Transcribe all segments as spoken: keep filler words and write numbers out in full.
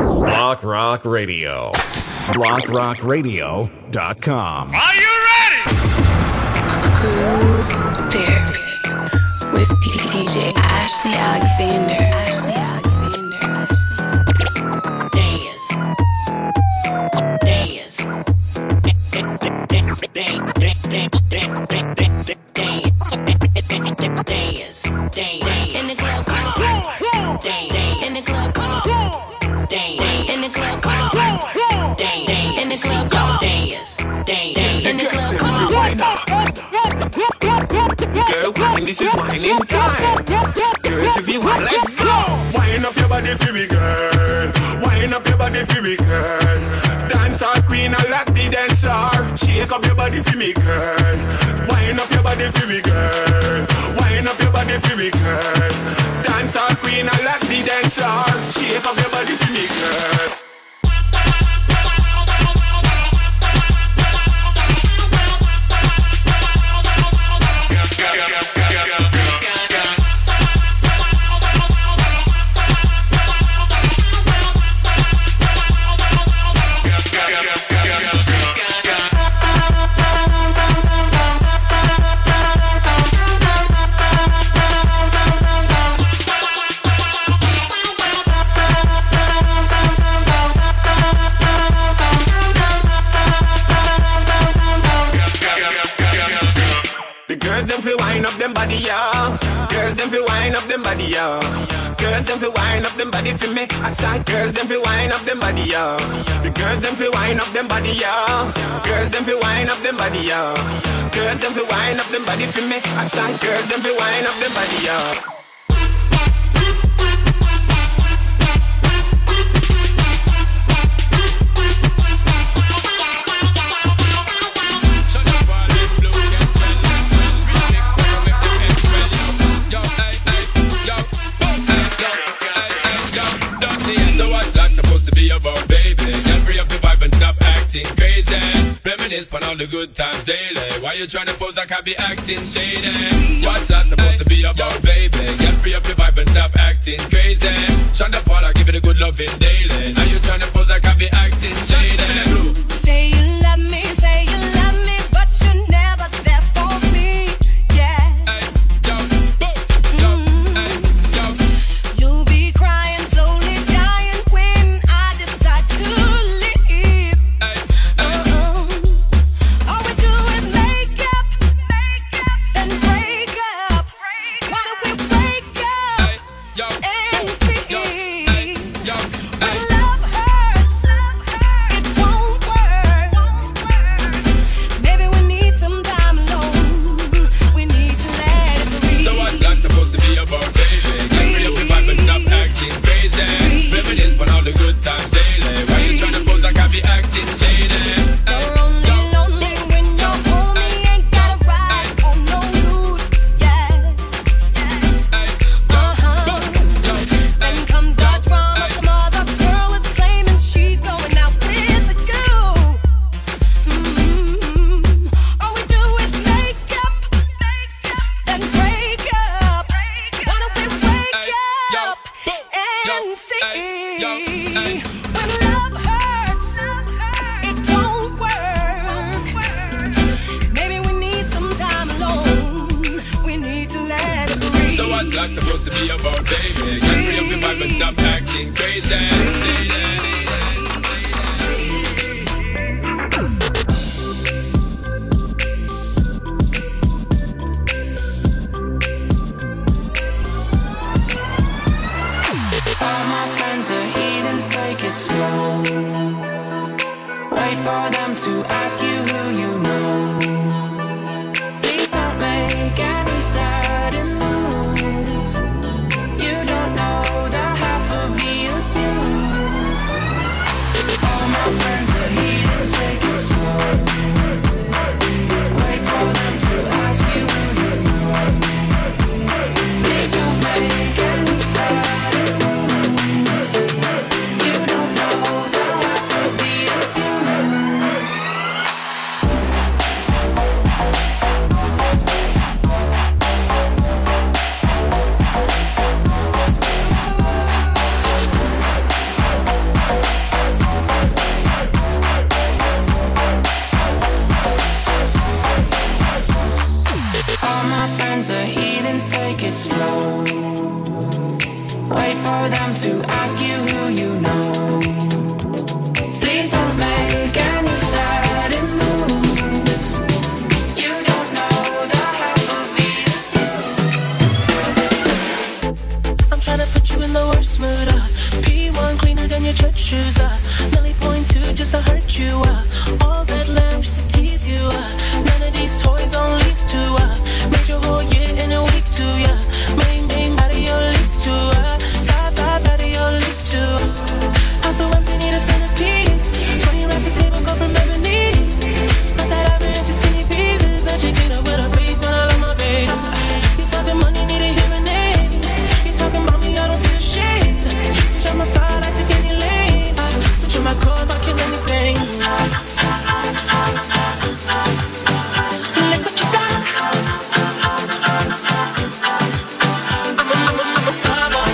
Rock Rock Radio. rock rock radio dot com. Are you ready? Cool Therapy with D J Ashley Alexander. Ashley Alexander. Dance. Dance. Dance. Dance. Dance. Dance. Dance, dance, dance in the club, come on. Dance, dance in the club, come on. Dance in the club, come on. Dance in the club, come on. Dance, dance in the club, come on. Girl, wine, this is whining time. Girls, if you want, let's go. Wine up your body for me, girl. Wine up your body for me, girl. Dancer queen, I like the dancer. Shake up your body for me, girl. Wine up your body for me, girl. Wind up your body for me, girl. Dancer queen, I like the dancer. Shake up your body for me, girl. Girls them fi wine up them body for me. I said girls them fi wine up them body, yo. The girls them fi wine up them body, yo. Girls them fi wine up them body, yo. Girls them fi wine up them body for me. I said girls them fi wine up them body, yo. About baby, just free up the vibe and stop acting crazy. Reminisce on all the good times daily. Why you trying to pose like I be acting shady? What's that supposed to be about, baby? Get free up the vibe and stop acting crazy. Shut the ball, I give it a good loving daily. Now you trying to pose like I be acting shady. Say you love me, say you love me, but you never there for me. Yeah. Hey, yo, boom, yo, mm-hmm. Hey, yo. You'll be crying slowly. shoes, uh Nelly point two just to hurt you, uh all red lamps just to tease you, uh none of these toys on lease to, uh made your whole year in a week to, yeah, main main body your leap to, uh side side body your leap to. I'm so empty, need a centerpiece. Twenty racks of table go from ebony. Not that I've been into skinny pieces, that she get up with her face, but I love my baby. You talking money, need a hearing aid. You talking about me, I don't see a shade. Switch on my side, I take any lane. I switch on my code, I kill anything. Look what you done. I'm a, I'm a, I'm a star boy. Look what you done. I'm a star boy.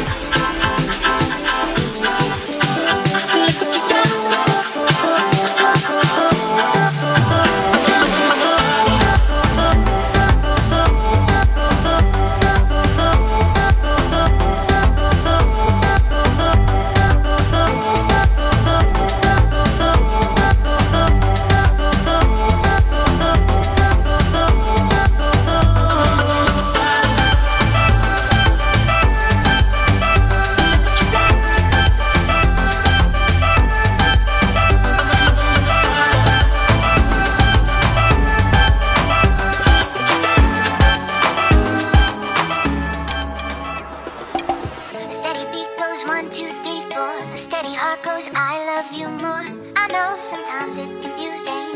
Steady beat goes one, two, three, four. A steady heart goes, I love you more. I know sometimes it's confusing.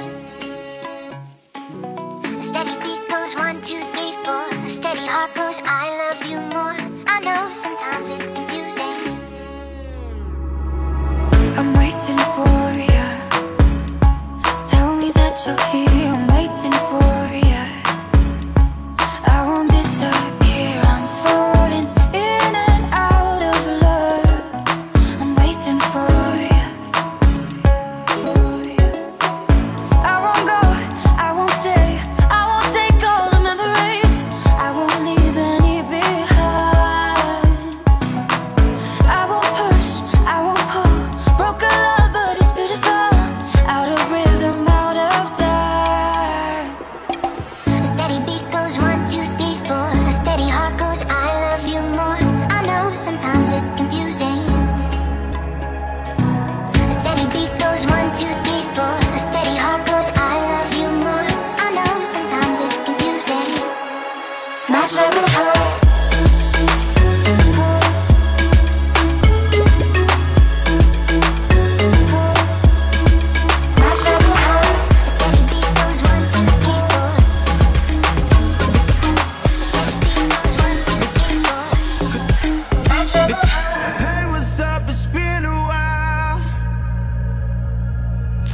A steady beat goes one, two, three, four. A steady heart goes, I love you more. I know sometimes it's confusing. I'm waiting for you. Tell me that you're here. I'm waiting for you. I won't disappear. I'm falling in and out of love. I'm waiting for you. I won't go, I won't stay. I won't take all the memories. I won't leave any behind. I won't push, I won't pull. Broken love, but it's beautiful. Out of rhythm, out of time. A steady beat goes one, two, three, four. A steady heart goes, I love you more. I know sometimes it's confusing. A steady beat goes one, two, three, four. A steady heart goes, I love you more. I know sometimes it's confusing. Match love and hope. Match love and hope. A steady beat goes one, two, three, four. A steady beat goes one, two, three, four. Match love and hope. Hey, what's up? It's been a while.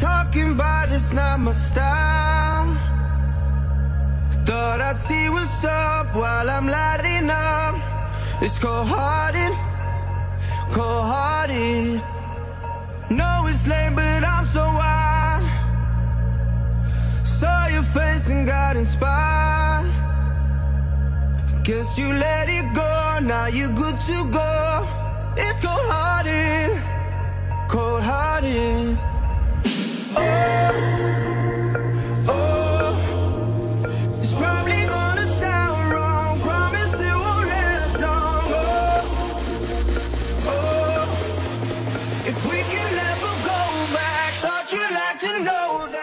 Talking about it's not my style. Thought I'd see what's up while I'm lighting up. It's cold hearted, cold hearted. No, it's lame, but I'm so wild. Saw your face and got inspired. Guess you let it go, now you're good to go. It's cold hearted, cold hearted. Oh, oh, it's probably gonna sound wrong. Promise it won't last long. Oh, oh, if we can never go back, thought you'd like to know that.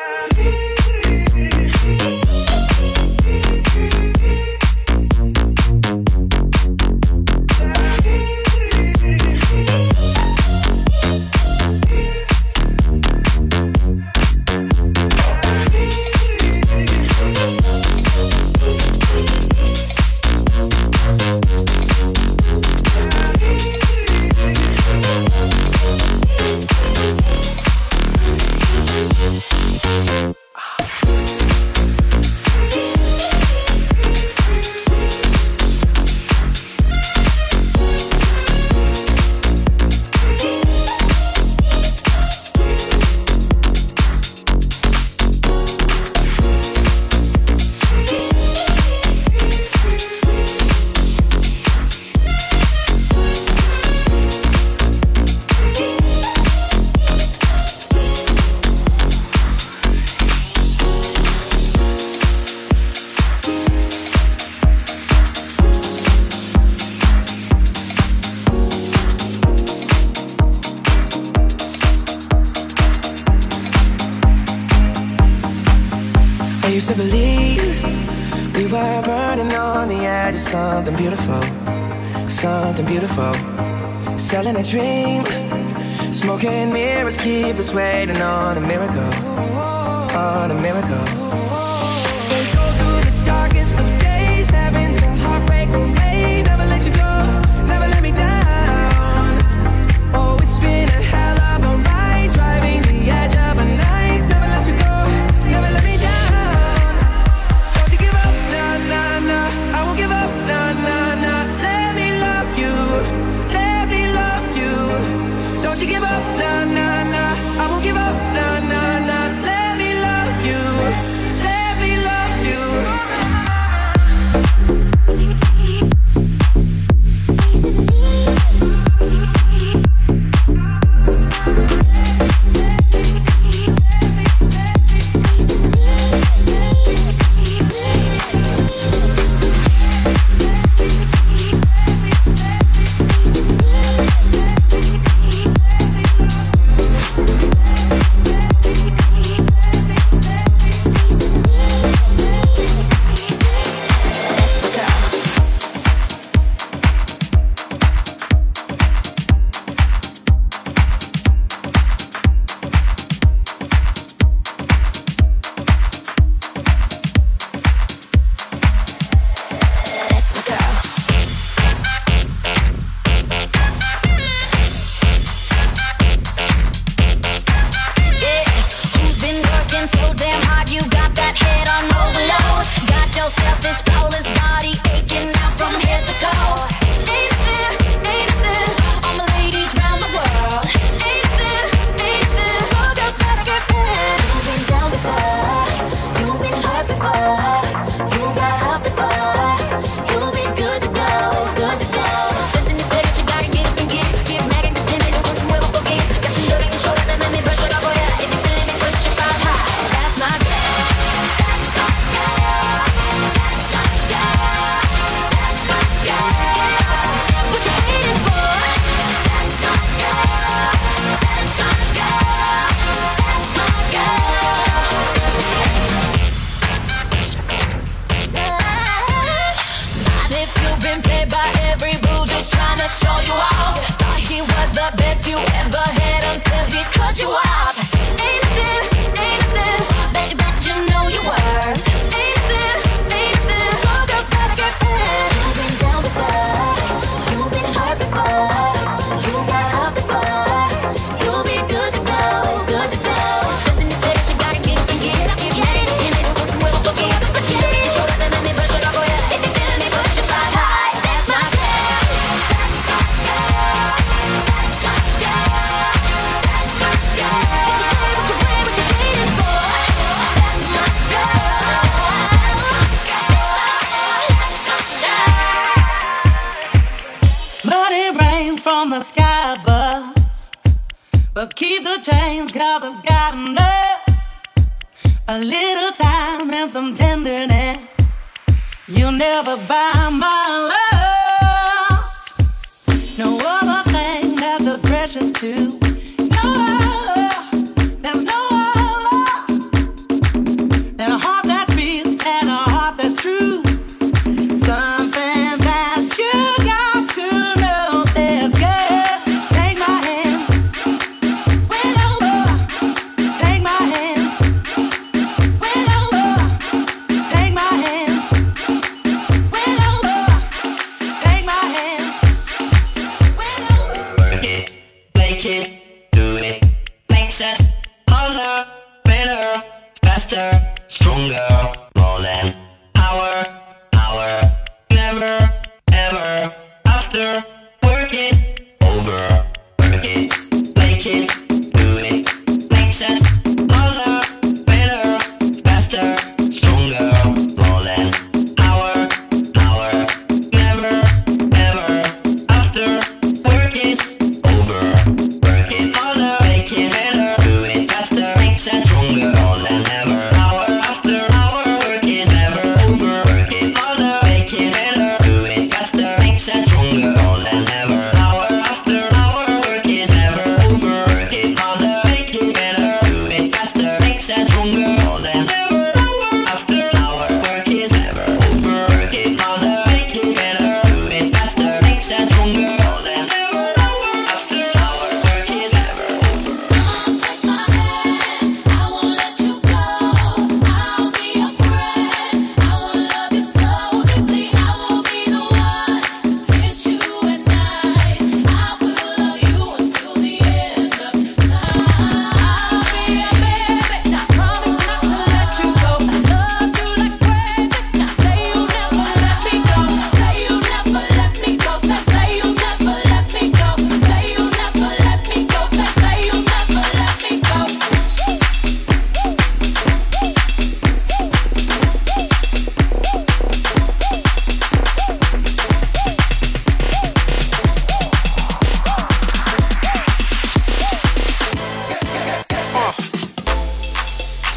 used to believe we were burning on the edge of something beautiful, something beautiful. Selling a dream, smoking mirrors keep us waiting on a miracle, on a miracle. We go through the darkest of days, having to heartbreak away. Never let you go, never let me down. Oh, it's been a hell of a ride, driving the edge of a night. Never let you go, never let me down. Don't you give up, nah, nah, nah. I won't give up, nah, nah, nah. Let me love you, let me love you. Don't you give up, nah, nah, nah. I won't give up, nah, nah, nah. Let me love you, let me love you. Stronger than ever. Hour after hour, working ever.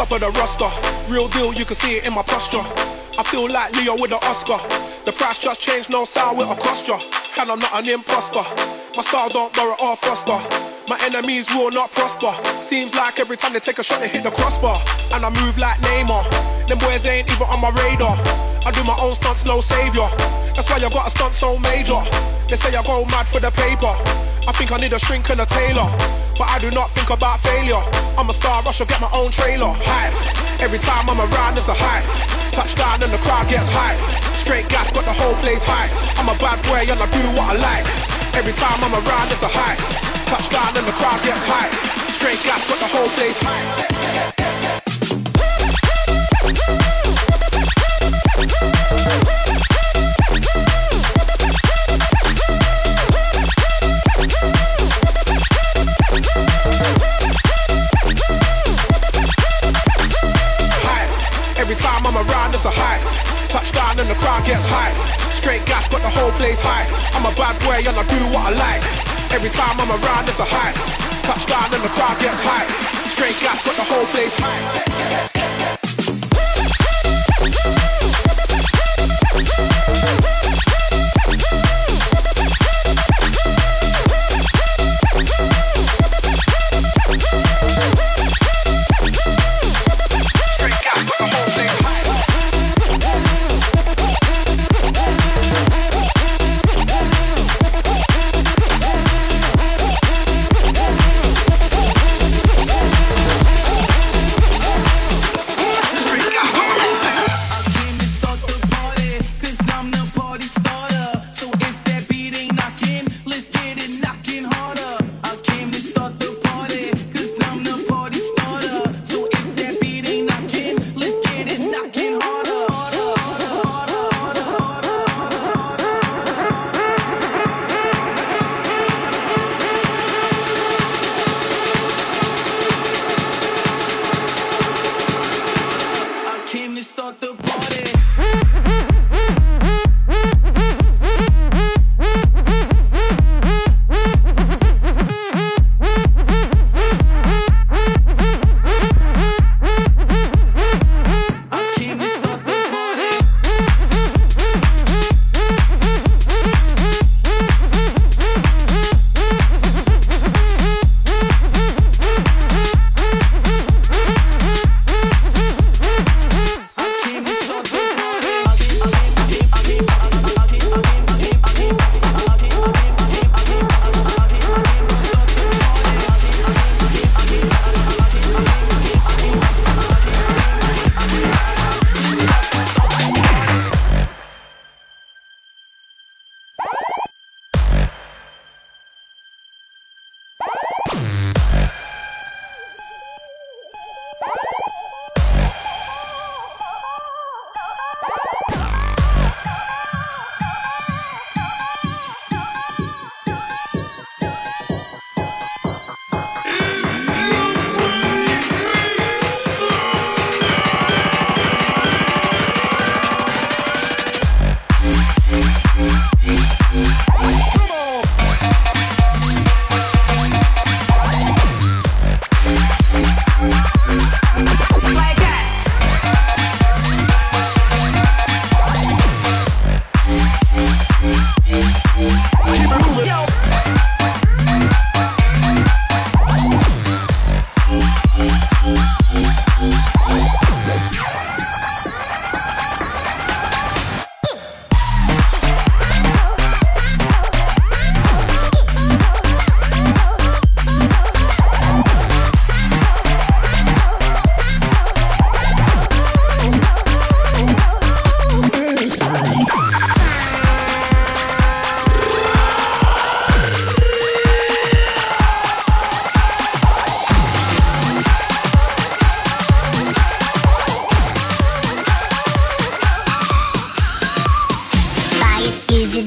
for the roster. Real deal, you can see it in my posture. I feel like Leo with an Oscar. The price just changed, no sound with a cost ya. And I'm not an imposter. My style don't borrow or foster. My enemies will not prosper. Seems like every time they take a shot they hit the crossbar. And I move like Neymar. Them boys ain't even on my radar. I do my own stunts, no saviour. That's why I got a stunt so major. They say I go mad for the paper. I think I need a shrink and a tailor. But I do not think about failure. I'm a star, I should get my own trailer. Hype. Every time I'm around there's a hype. Touchdown and the crowd gets hype. Straight gas got the whole place hype. I'm a bad boy and I do what I like. Every time I'm around there's a hype. Touchdown and the crowd gets hype. Straight gas got the whole place hype. Every time I'm around it's a hype. Touchdown and the crowd gets hype. Straight gas got the whole place hype. I'm a bad boy and I do what I like. Every time I'm around, it's a hype. Touchdown and the crowd gets hype. Straight gas, got the whole place hype.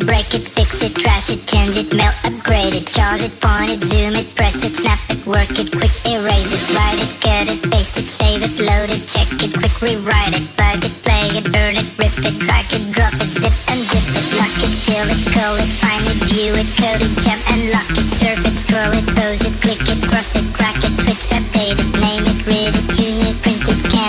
Crack it, twitch, update it, name it, read it, tune it, print it, scan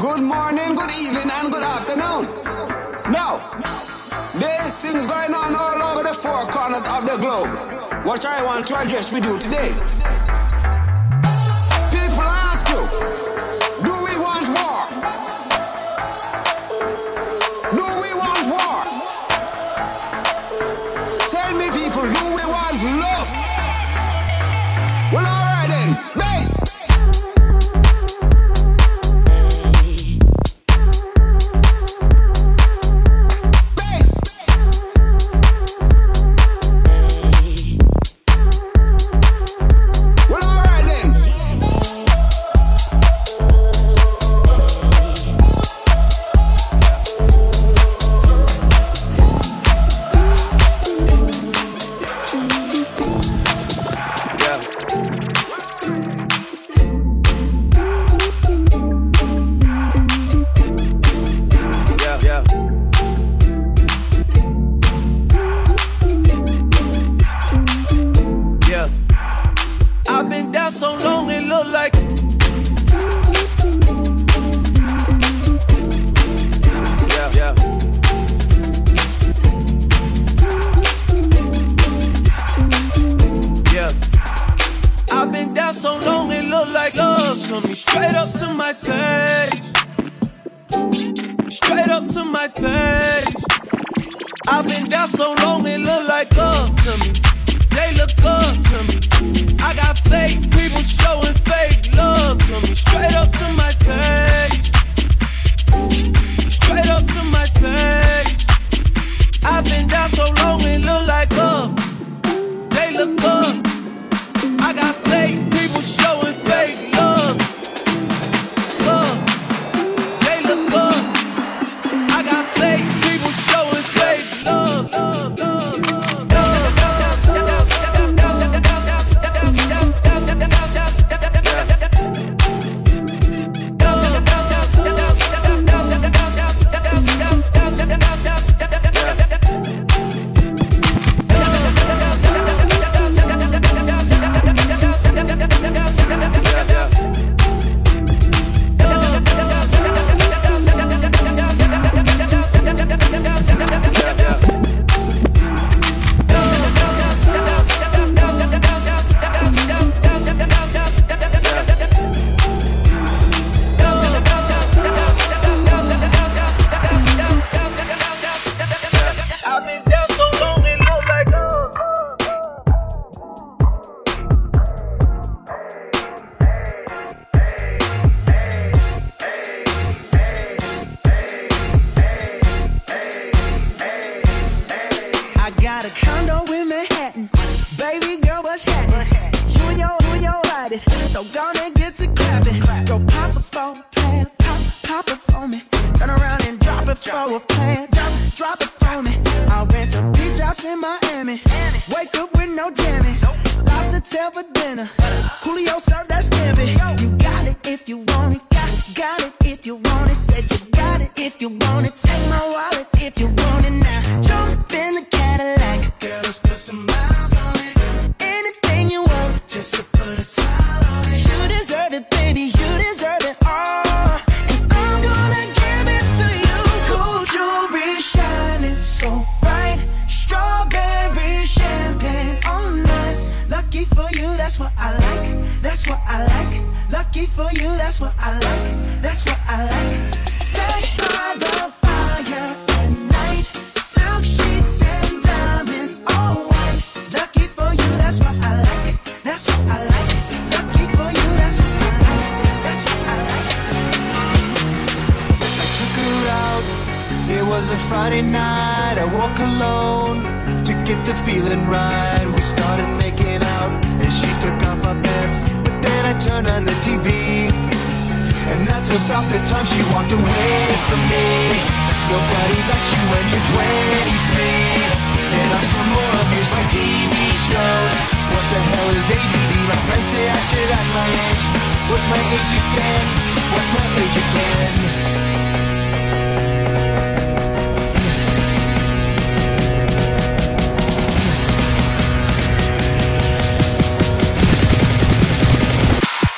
Good morning, good evening, and good afternoon. Now, there's things going on all over the four corners of the globe, which I want to address with you today. People ask you, do we want war? Do we want war? Tell me, people, do we want love? Well, all right then, base.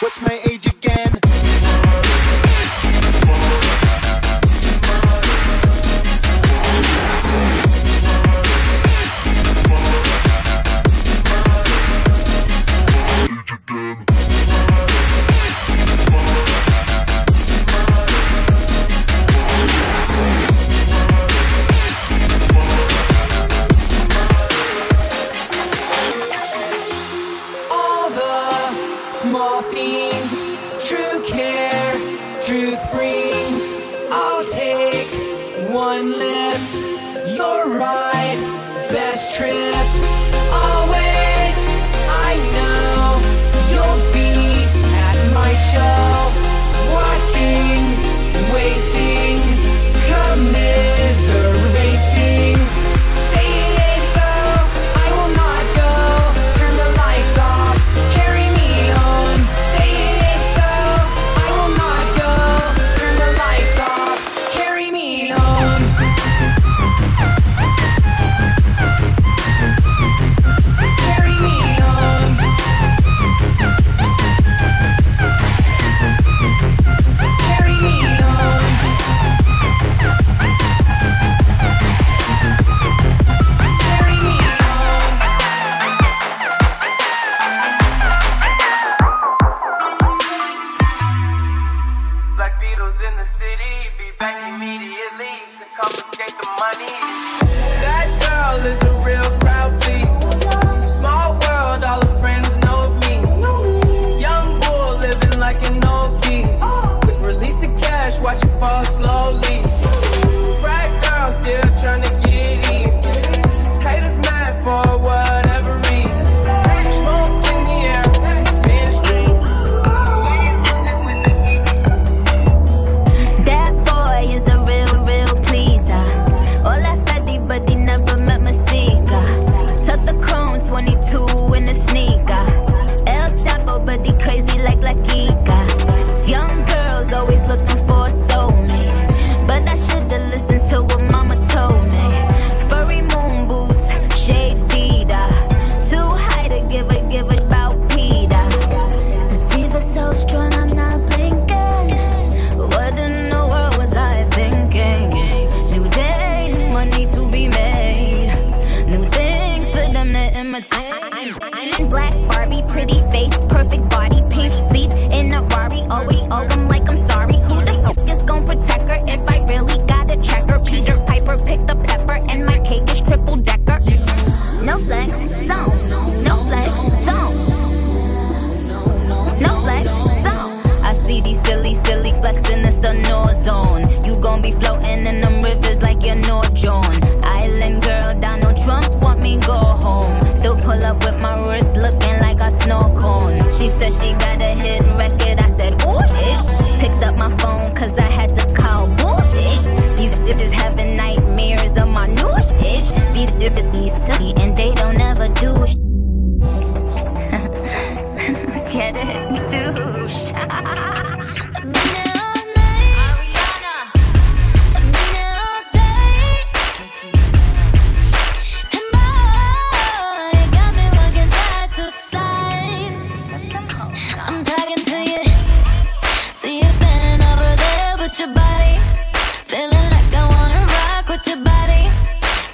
What's my age again? trip. Always, I know you'll be at my show, watching, waiting, commiserating, saying it's so. I will not go. Turn the lights off, carry me home. Saying it's so. I will not go. Turn the lights off, carry me home. Carry me home. Carry me home. Carry me home. Black Beatles in the city, be back immediately to confiscate the money. That girl is a real crowd please. Small world, all her friends know of me. Young bull living like an old geese. Quick release the cash, watch it fall slowly. Frat girl still tryna get in. Haters mad for whatever reason. Smoke in the air, mainstream. That boy is a real, real pleaser. All that fatty, but he never met my seeker. Tuck the chrome twenty-two in the sneaker. El Chapo, but he crazy like La Kika. Young girls always looking for a soulmate, but I should've listened to what mama told me. Furry moon boots, shades Dita. Too high to give a give a about Peter. Sativa so strong, I'm not blinking. What in the world was I thinking? New day, new money to be made. New things for them to imitate. I'm in black Barbie, pretty face, perfect body, pink seats in a Rari. Always owe them like I'm sorry. Who the fuck is gon' protect her if I really got a checker? Peter Piper picked the pepper, and my cake is triple decker. No flex, zone. No flex, zone. No flex, zone. I see these silly, silly flexing, it's a no zone. You gon' be floating in them rivers like you're no John. Island girl, Donald Trump want me go home. Still pull up with my wrist looking like a snow cone. She said she got a hit record, I said, ooh, ish. Picked up my phone cause I had to call bullshit. These bitches having nightmares of my new shit. These bitches be silly and they don't ever do sh- Get it? Do sh- I'm talking to you. See you standing over there with your body. Feeling like I wanna rock with your body.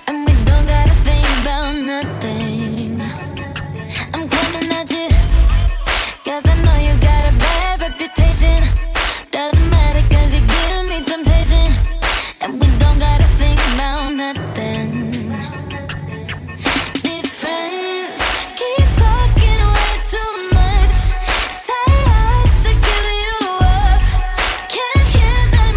And we don't gotta think about nothing. I'm coming at you. Cause I know you got a bad reputation. Doesn't matter cause you give me temptation. And we don't gotta think about nothing. These friends keep talking way too much. Say I should give you up. Can't hear them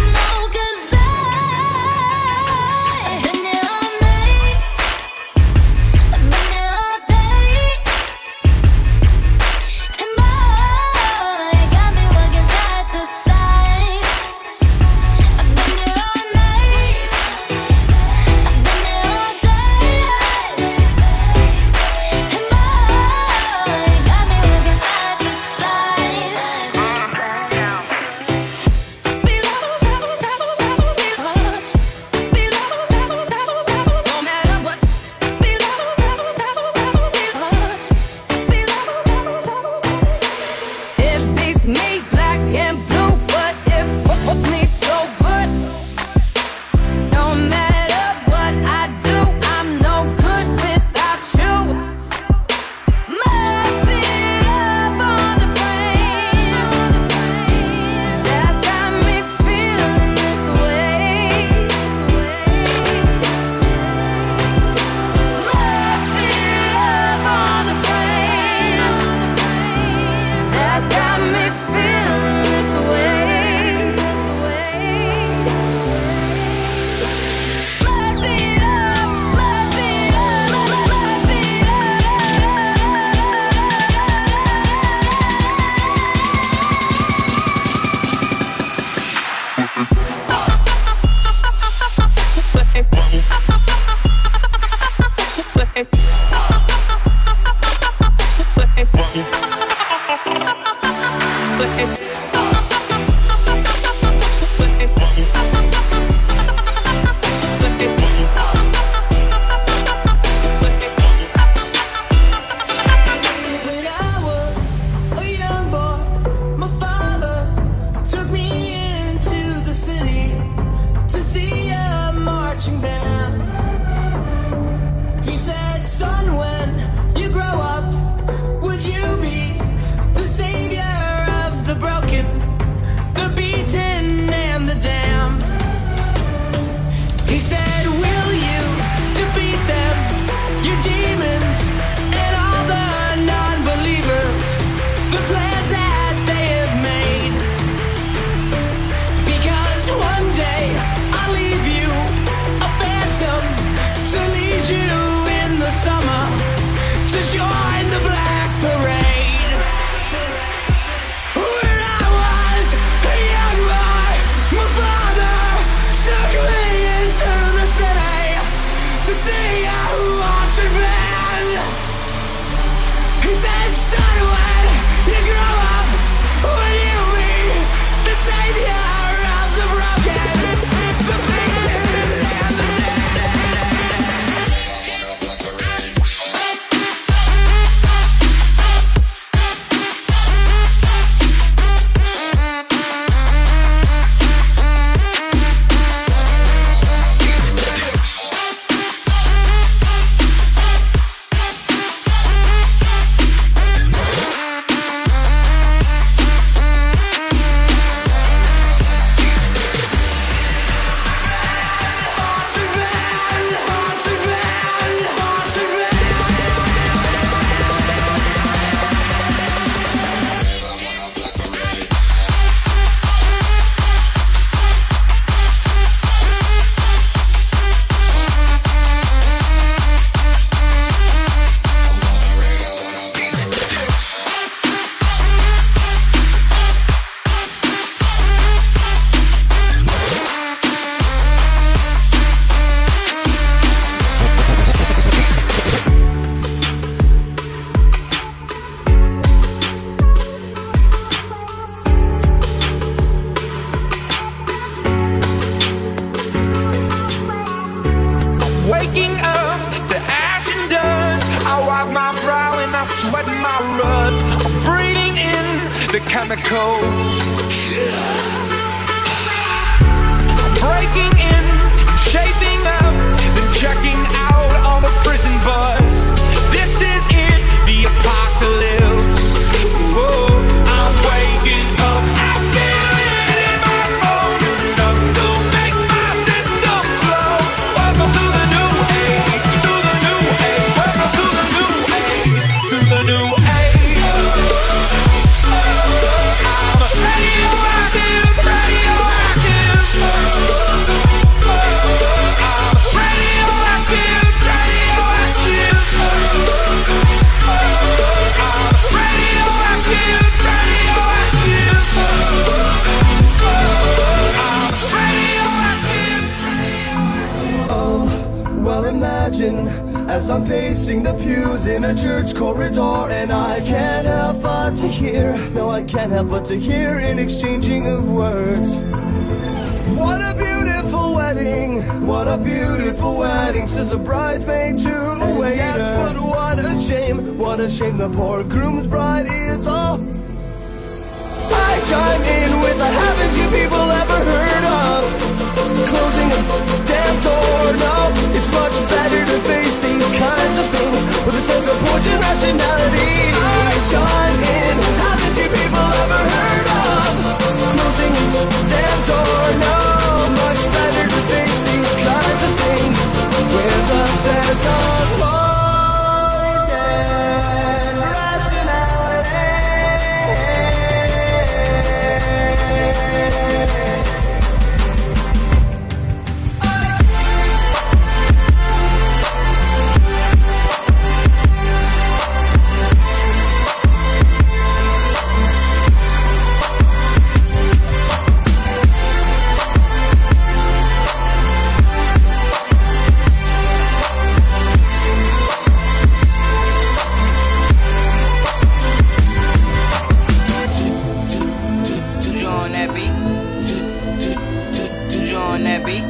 on that beat?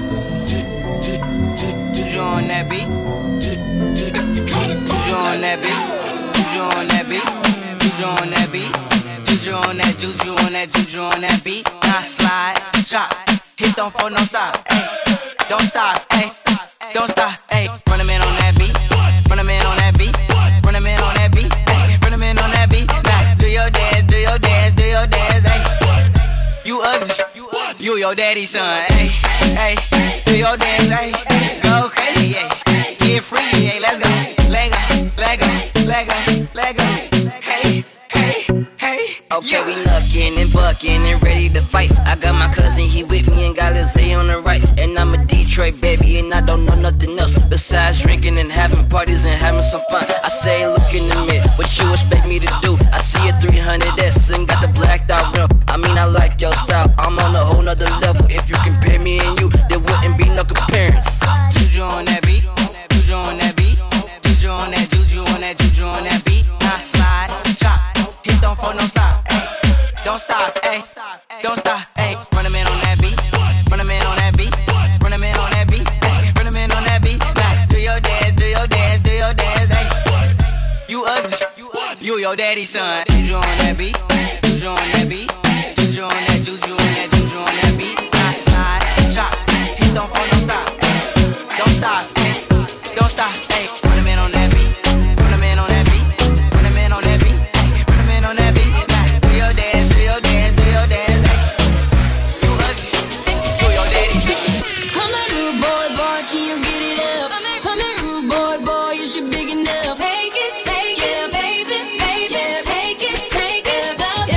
You on that beat? You on that beat? You on that beat? You on that beat? You on that juju on that juju on that beat? Now slide, chop, hit don't fall, don't stop, ayy. Don't stop, ayy. Don't stop, ayy. Run a man on that beat. Run a man on that beat. Run a man on that beat. Run a man on that beat. Now do your dance, do your dance, do your dance, ayy. You ugly. You your daddy's son, ayy, ayy, do your dance, ayy, go crazy, ayy, get free, ayy, let's go, let go, let go, let go, let go, hey, hey, hey. Okay, we luckin' and buckin' and ready to fight. I got my cousin, he with me and got Lizzie on the right. And I'm a Detroit baby and I don't know nothing else besides drinking and having parties and having some fun. I say, look in the mirror, what you expect me to do? I see a three hundred S and got the blacked out rim. I mean, I like your style, I'm on a whole nother level. If you compare me and you, there wouldn't be no comparison. Juju on that beat, juju on that beat, juju on that, juju on that, juju on that beat. Now slide, chop, hit don't fall, don't stop, ayy. Don't stop, ayy, don't stop, ayy. Run a man on that beat, run a man on that beat, run a man on that beat, ayy. Run a man on that beat, now do your dance, do your dance, do your dance, ayy. You ugly, you your daddy's son. Juju on that beat, juju on that beat. Juju on that, juju on that, juju on that beat. I slide, chop, hit don't fall, don't stop, ayy. Don't stop, ayy, don't stop, ayy. Run a man on that beat, run a man on that beat, run a man on that beat, ayy. Run a man on that beat, now do your dance, do your dance, do your dance, ayy. You ugly, you your daddy. Come on, rude boy, boy, can you get it up? Come on, rude boy, boy, you should big enough. Take it, take it, yeah, baby, baby, take it, take it, love it.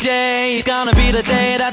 every day is gonna be the day that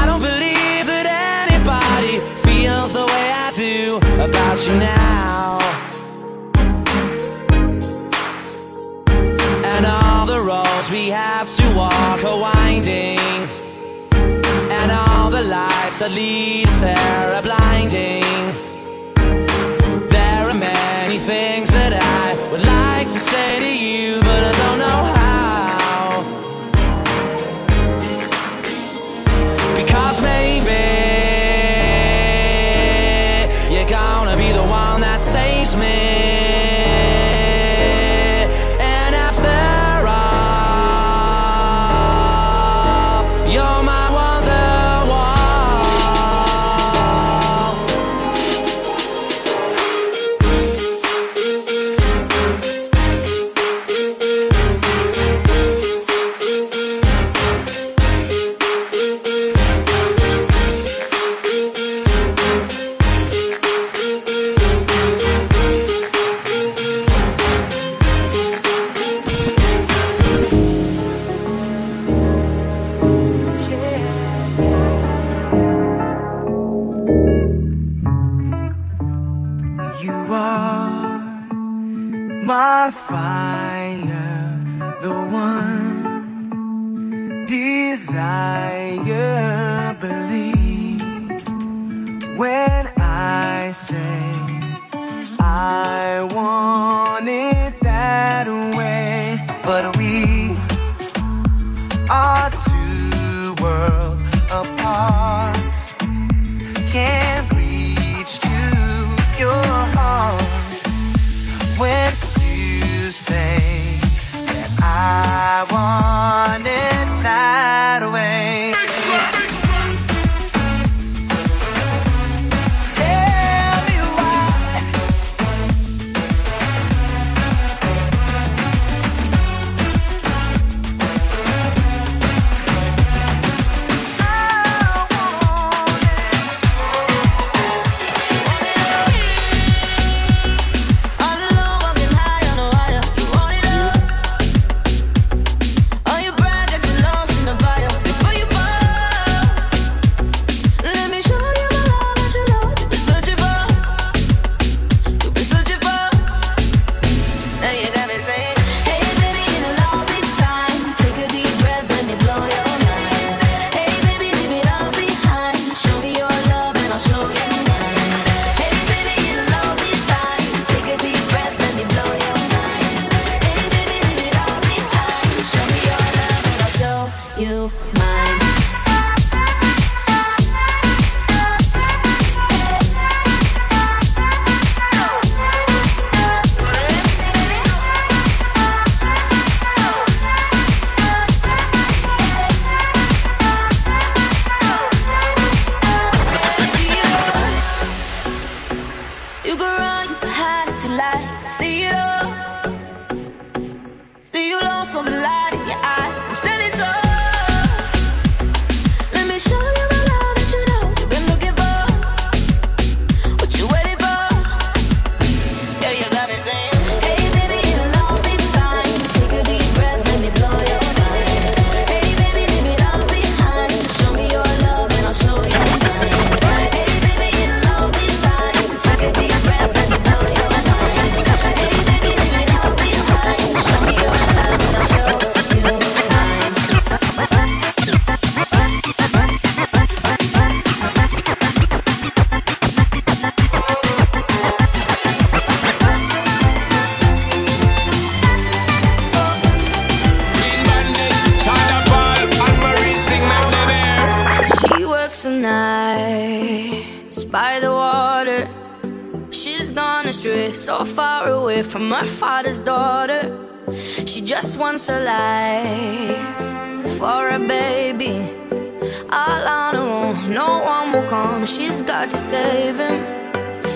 I don't believe that anybody feels the way I do about you now. And all the roads we have to walk are winding, and all the lights that lead us there are blinding. There are many things that I would like to say to you, but I don't know how. Cause maybe you're gonna be the one that saves me. And after all, you're my fire, the one desire. Believe when I say I want it that way. But we are two worlds apart. Can't reach to your heart when say that I want it that way. Tell me why. I want it. So far away from her father's daughter, she just wants her life for a baby all on her own. alone, no one will come, she's got to save him.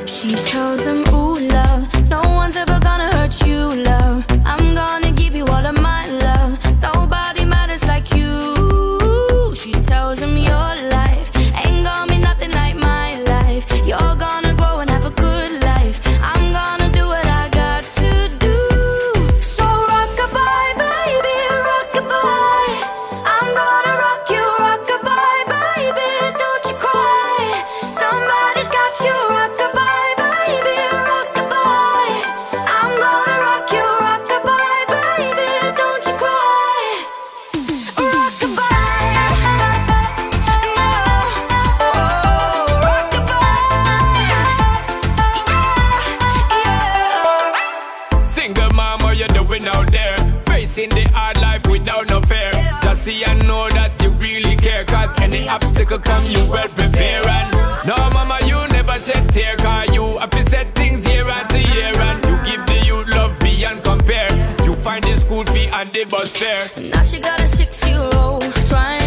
She tells him, ooh, love, no one's ever gonna hurt you, love. I'm gonna give you all of my love. Nobody matters like you. She tells him, your life ain't gonna be nothing like my life. You're gonna grow and have a good life. I'm gonna do what I got to do. So rock-a-bye, baby, rock-a-bye. I'm gonna rock you, rock-a-bye, baby, don't you cry. Somebody's got you, rock-a-bye. See, I know that you really care, cause any obstacle come, you well prepare. And no, mama, you never shed tear, cause you have to set things year after year. And you give the youth love beyond compare. You find the school fee and the bus fare. Now she got a six-year-old trying